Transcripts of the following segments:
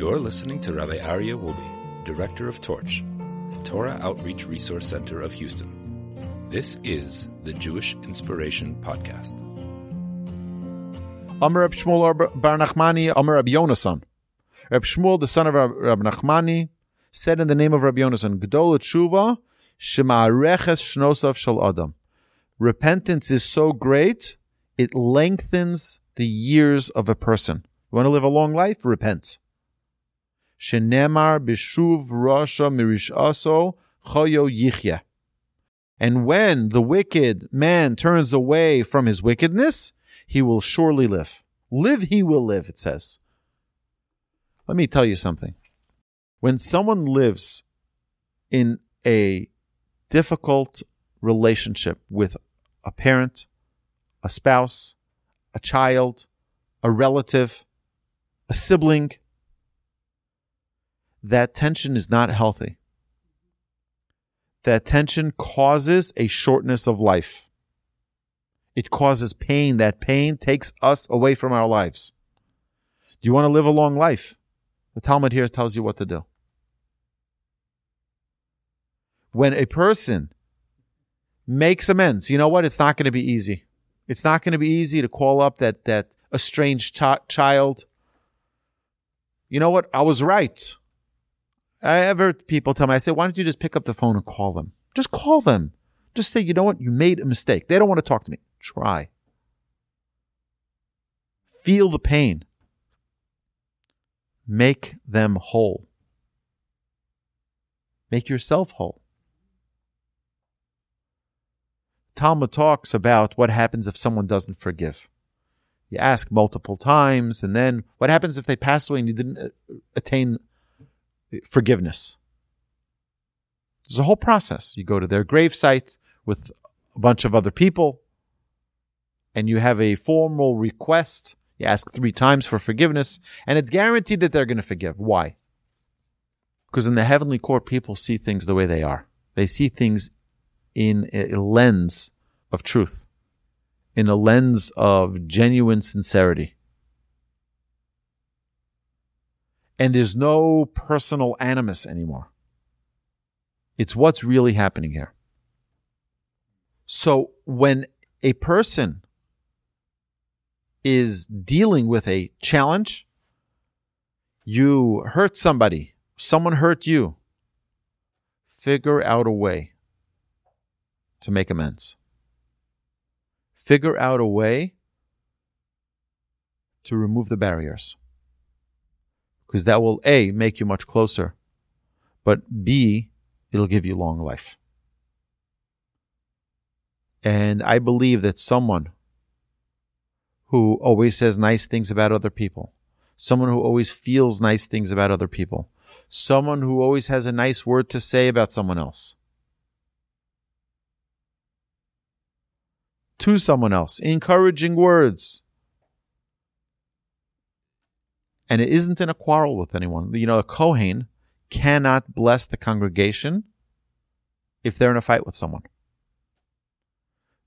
You're listening to Rabbi Aryeh Wolbe, Director of Torch, the Torah Outreach Resource Center of Houston. This is the Jewish Inspiration Podcast. Amar Rab Shmuel Bar Nachmani, Amar Rabi Yonasson. Rab Shmuel, the son of Rab Nachmani, said in the name of Rabi Yonasson, Gdol Tshuva Shema'areches Shnosav Shel Adam. Repentance is so great, it lengthens the years of a person. You want to live a long life? Repent. Shenemar b'shuv rasha mirish'aso choyo yichya. And when the wicked man turns away from his wickedness, he will surely live. Live he will live, it says. Let me tell you something. When someone lives in a difficult relationship with a parent, a spouse, a child, a relative, a sibling, that tension is not healthy. That tension causes a shortness of life. It causes pain. That pain takes us away from our lives. Do you want to live a long life? The Talmud here tells you what to do. When a person makes amends, you know what? It's not going to be easy. It's not going to be easy to call up that estranged child. You know what? I was right. I have heard people tell me, I say, why don't you just pick up the phone and call them? Just call them. Just say, you know what? You made a mistake. They don't want to talk to me. Try. Feel the pain. Make them whole. Make yourself whole. Talmud talks about what happens if someone doesn't forgive. You ask multiple times, and then what happens if they pass away and you didn't attain forgiveness? There's a whole process. You go to their gravesite with a bunch of other people, and you have a formal request. You ask 3 times for forgiveness, and it's guaranteed that they're going to forgive. Why? Because in the heavenly court, people see things the way they are. They see things in a lens of truth, in a lens of genuine sincerity. And there's no personal animus anymore. It's what's really happening here. So when a person is dealing with a challenge, you hurt somebody, someone hurt you, figure out a way to make amends. Figure out a way to remove the barriers. Because that will, A, make you much closer, but B, it'll give you long life. And I believe that someone who always says nice things about other people, someone who always feels nice things about other people, someone who always has a nice word to say about someone else, to someone else, encouraging words, and it isn't in a quarrel with anyone. You know, a Kohen cannot bless the congregation if they're in a fight with someone.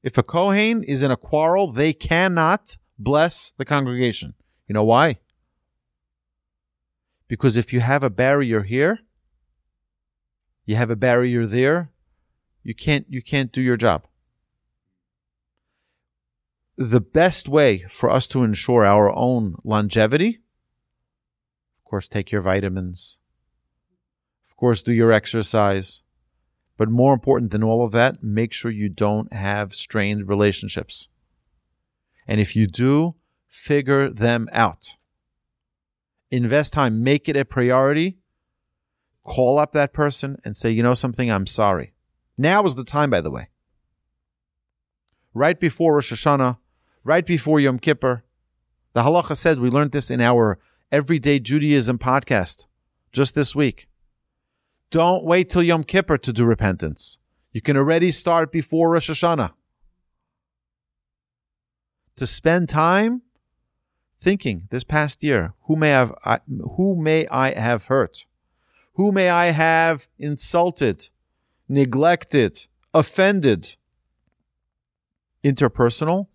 If a Kohen is in a quarrel, they cannot bless the congregation. You know why? Because if you have a barrier here, you have a barrier there, you can't do your job. The best way for us to ensure our own longevity, of course, take your vitamins. Of course, do your exercise. But more important than all of that, make sure you don't have strained relationships. And if you do, figure them out. Invest time. Make it a priority. Call up that person and say, you know something, I'm sorry. Now is the time, by the way. Right before Rosh Hashanah, right before Yom Kippur, the Halacha said, we learned this in our Everyday Judaism podcast just this week. Don't wait till Yom Kippur to do repentance. You can already start before Rosh Hashanah. To spend time thinking this past year, who may I have hurt? Who may I have insulted, neglected, offended? Interpersonal,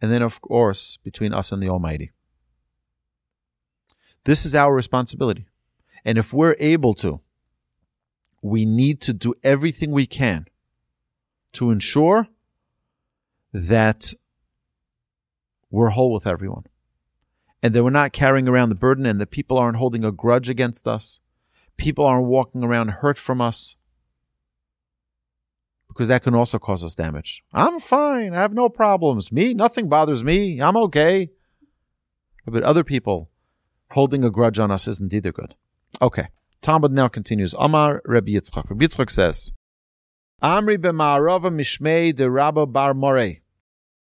and then of course between us and the Almighty. This is our responsibility. And if we're able to, we need to do everything we can to ensure that we're whole with everyone and that we're not carrying around the burden and that people aren't holding a grudge against us. People aren't walking around hurt from us, because that can also cause us damage. I'm fine. I have no problems. Me, nothing bothers me. I'm okay. But other people holding a grudge on us isn't either good. Okay. Talmud now continues. Amar Rab Yitzchak. Rabbi Yitzchak says, Amri b'ma'arava mishmei de Rabbi Bar-Mari.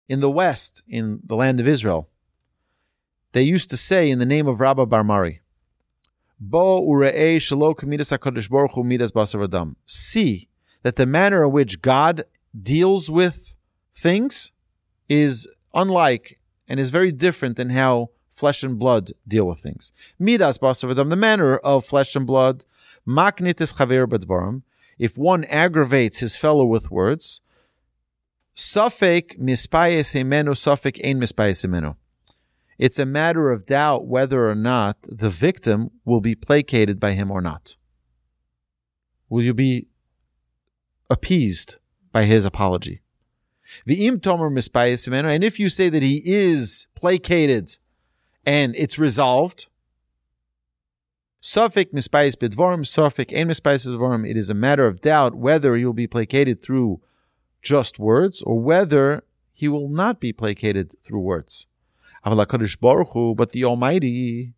In the West, in the land of Israel, they used to say in the name of Rabbi Bar-Mari, Bo ure'ei shelo k'midas HaKadosh Baruch Hu midas basar adam. See that the manner in which God deals with things is unlike and is very different than how flesh and blood deal with things. Midas basar adam, the manner of flesh and blood. Maknit es chaver b'dvarim, if one aggravates his fellow with words. Safek mispayes hemenu, safek ein mispayes hemenu. It's a matter of doubt whether or not the victim will be placated by him or not. Will you be appeased by his apology? V'im tomer mispayes hemenu, and if you say that he is placated and it's resolved, safek mispayes b'dvarim, safek ein mispayes b'dvarim, it is a matter of doubt whether you'll be placated through just words or whether he will not be placated through words. But the Almighty,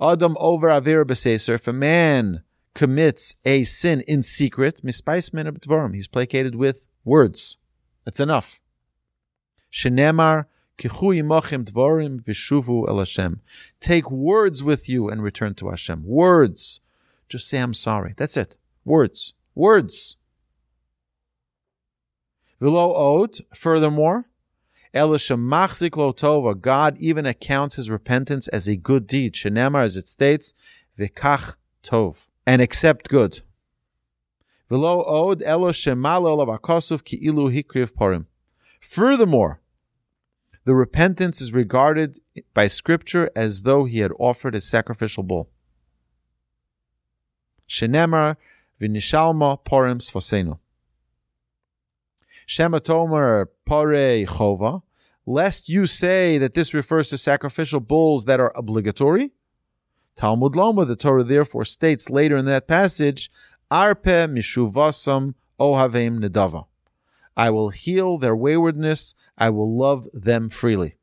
Adam over Avir B'Seser, if a man commits a sin in secret, he's placated with words. That's enough. Take words with you and return to Hashem. Words. Just say, I'm sorry. That's it. Words. Words. V'lo od, furthermore, Elishemachzik lo tova, God even accounts his repentance as a good deed. Shenamar, as it states, v'kach tov, and accept good. V'lo od elishemalo lavakosuf ki ilu hikriv porim. Furthermore, the repentance is regarded by Scripture as though he had offered a sacrificial bull. Shenamar v'nishalma porim sfosenu. Shema tomer pare chova, lest you say that this refers to sacrificial bulls that are obligatory. Talmud Loma, the Torah therefore states later in that passage, Arpe mishuvasam ohavim nedava. I will heal their waywardness, I will love them freely.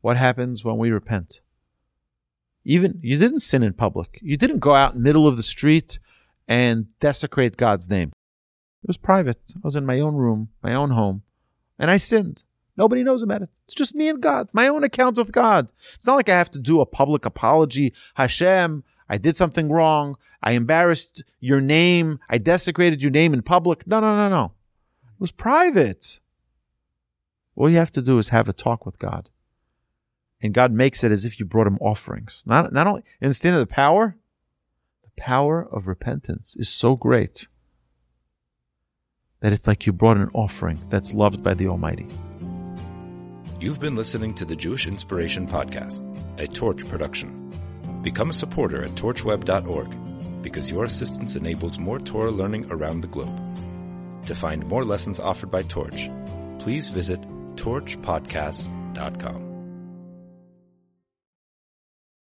What happens when we repent? Even you didn't sin in public. You didn't go out in the middle of the street and desecrate God's name. It was private. I was in my own room, my own home, and I sinned. Nobody knows about it. It's just me and God, my own account with God. It's not like I have to do a public apology. Hashem, I did something wrong. I embarrassed your name. I desecrated your name in public. No. It was private. All you have to do is have a talk with God. And God makes it as if you brought him offerings. Not only, understand the power of repentance is so great that it's like you brought an offering that's loved by the Almighty. You've been listening to the Jewish Inspiration Podcast, a Torch production. Become a supporter at torchweb.org, because your assistance enables more Torah learning around the globe. To find more lessons offered by Torch, please visit torchpodcasts.com.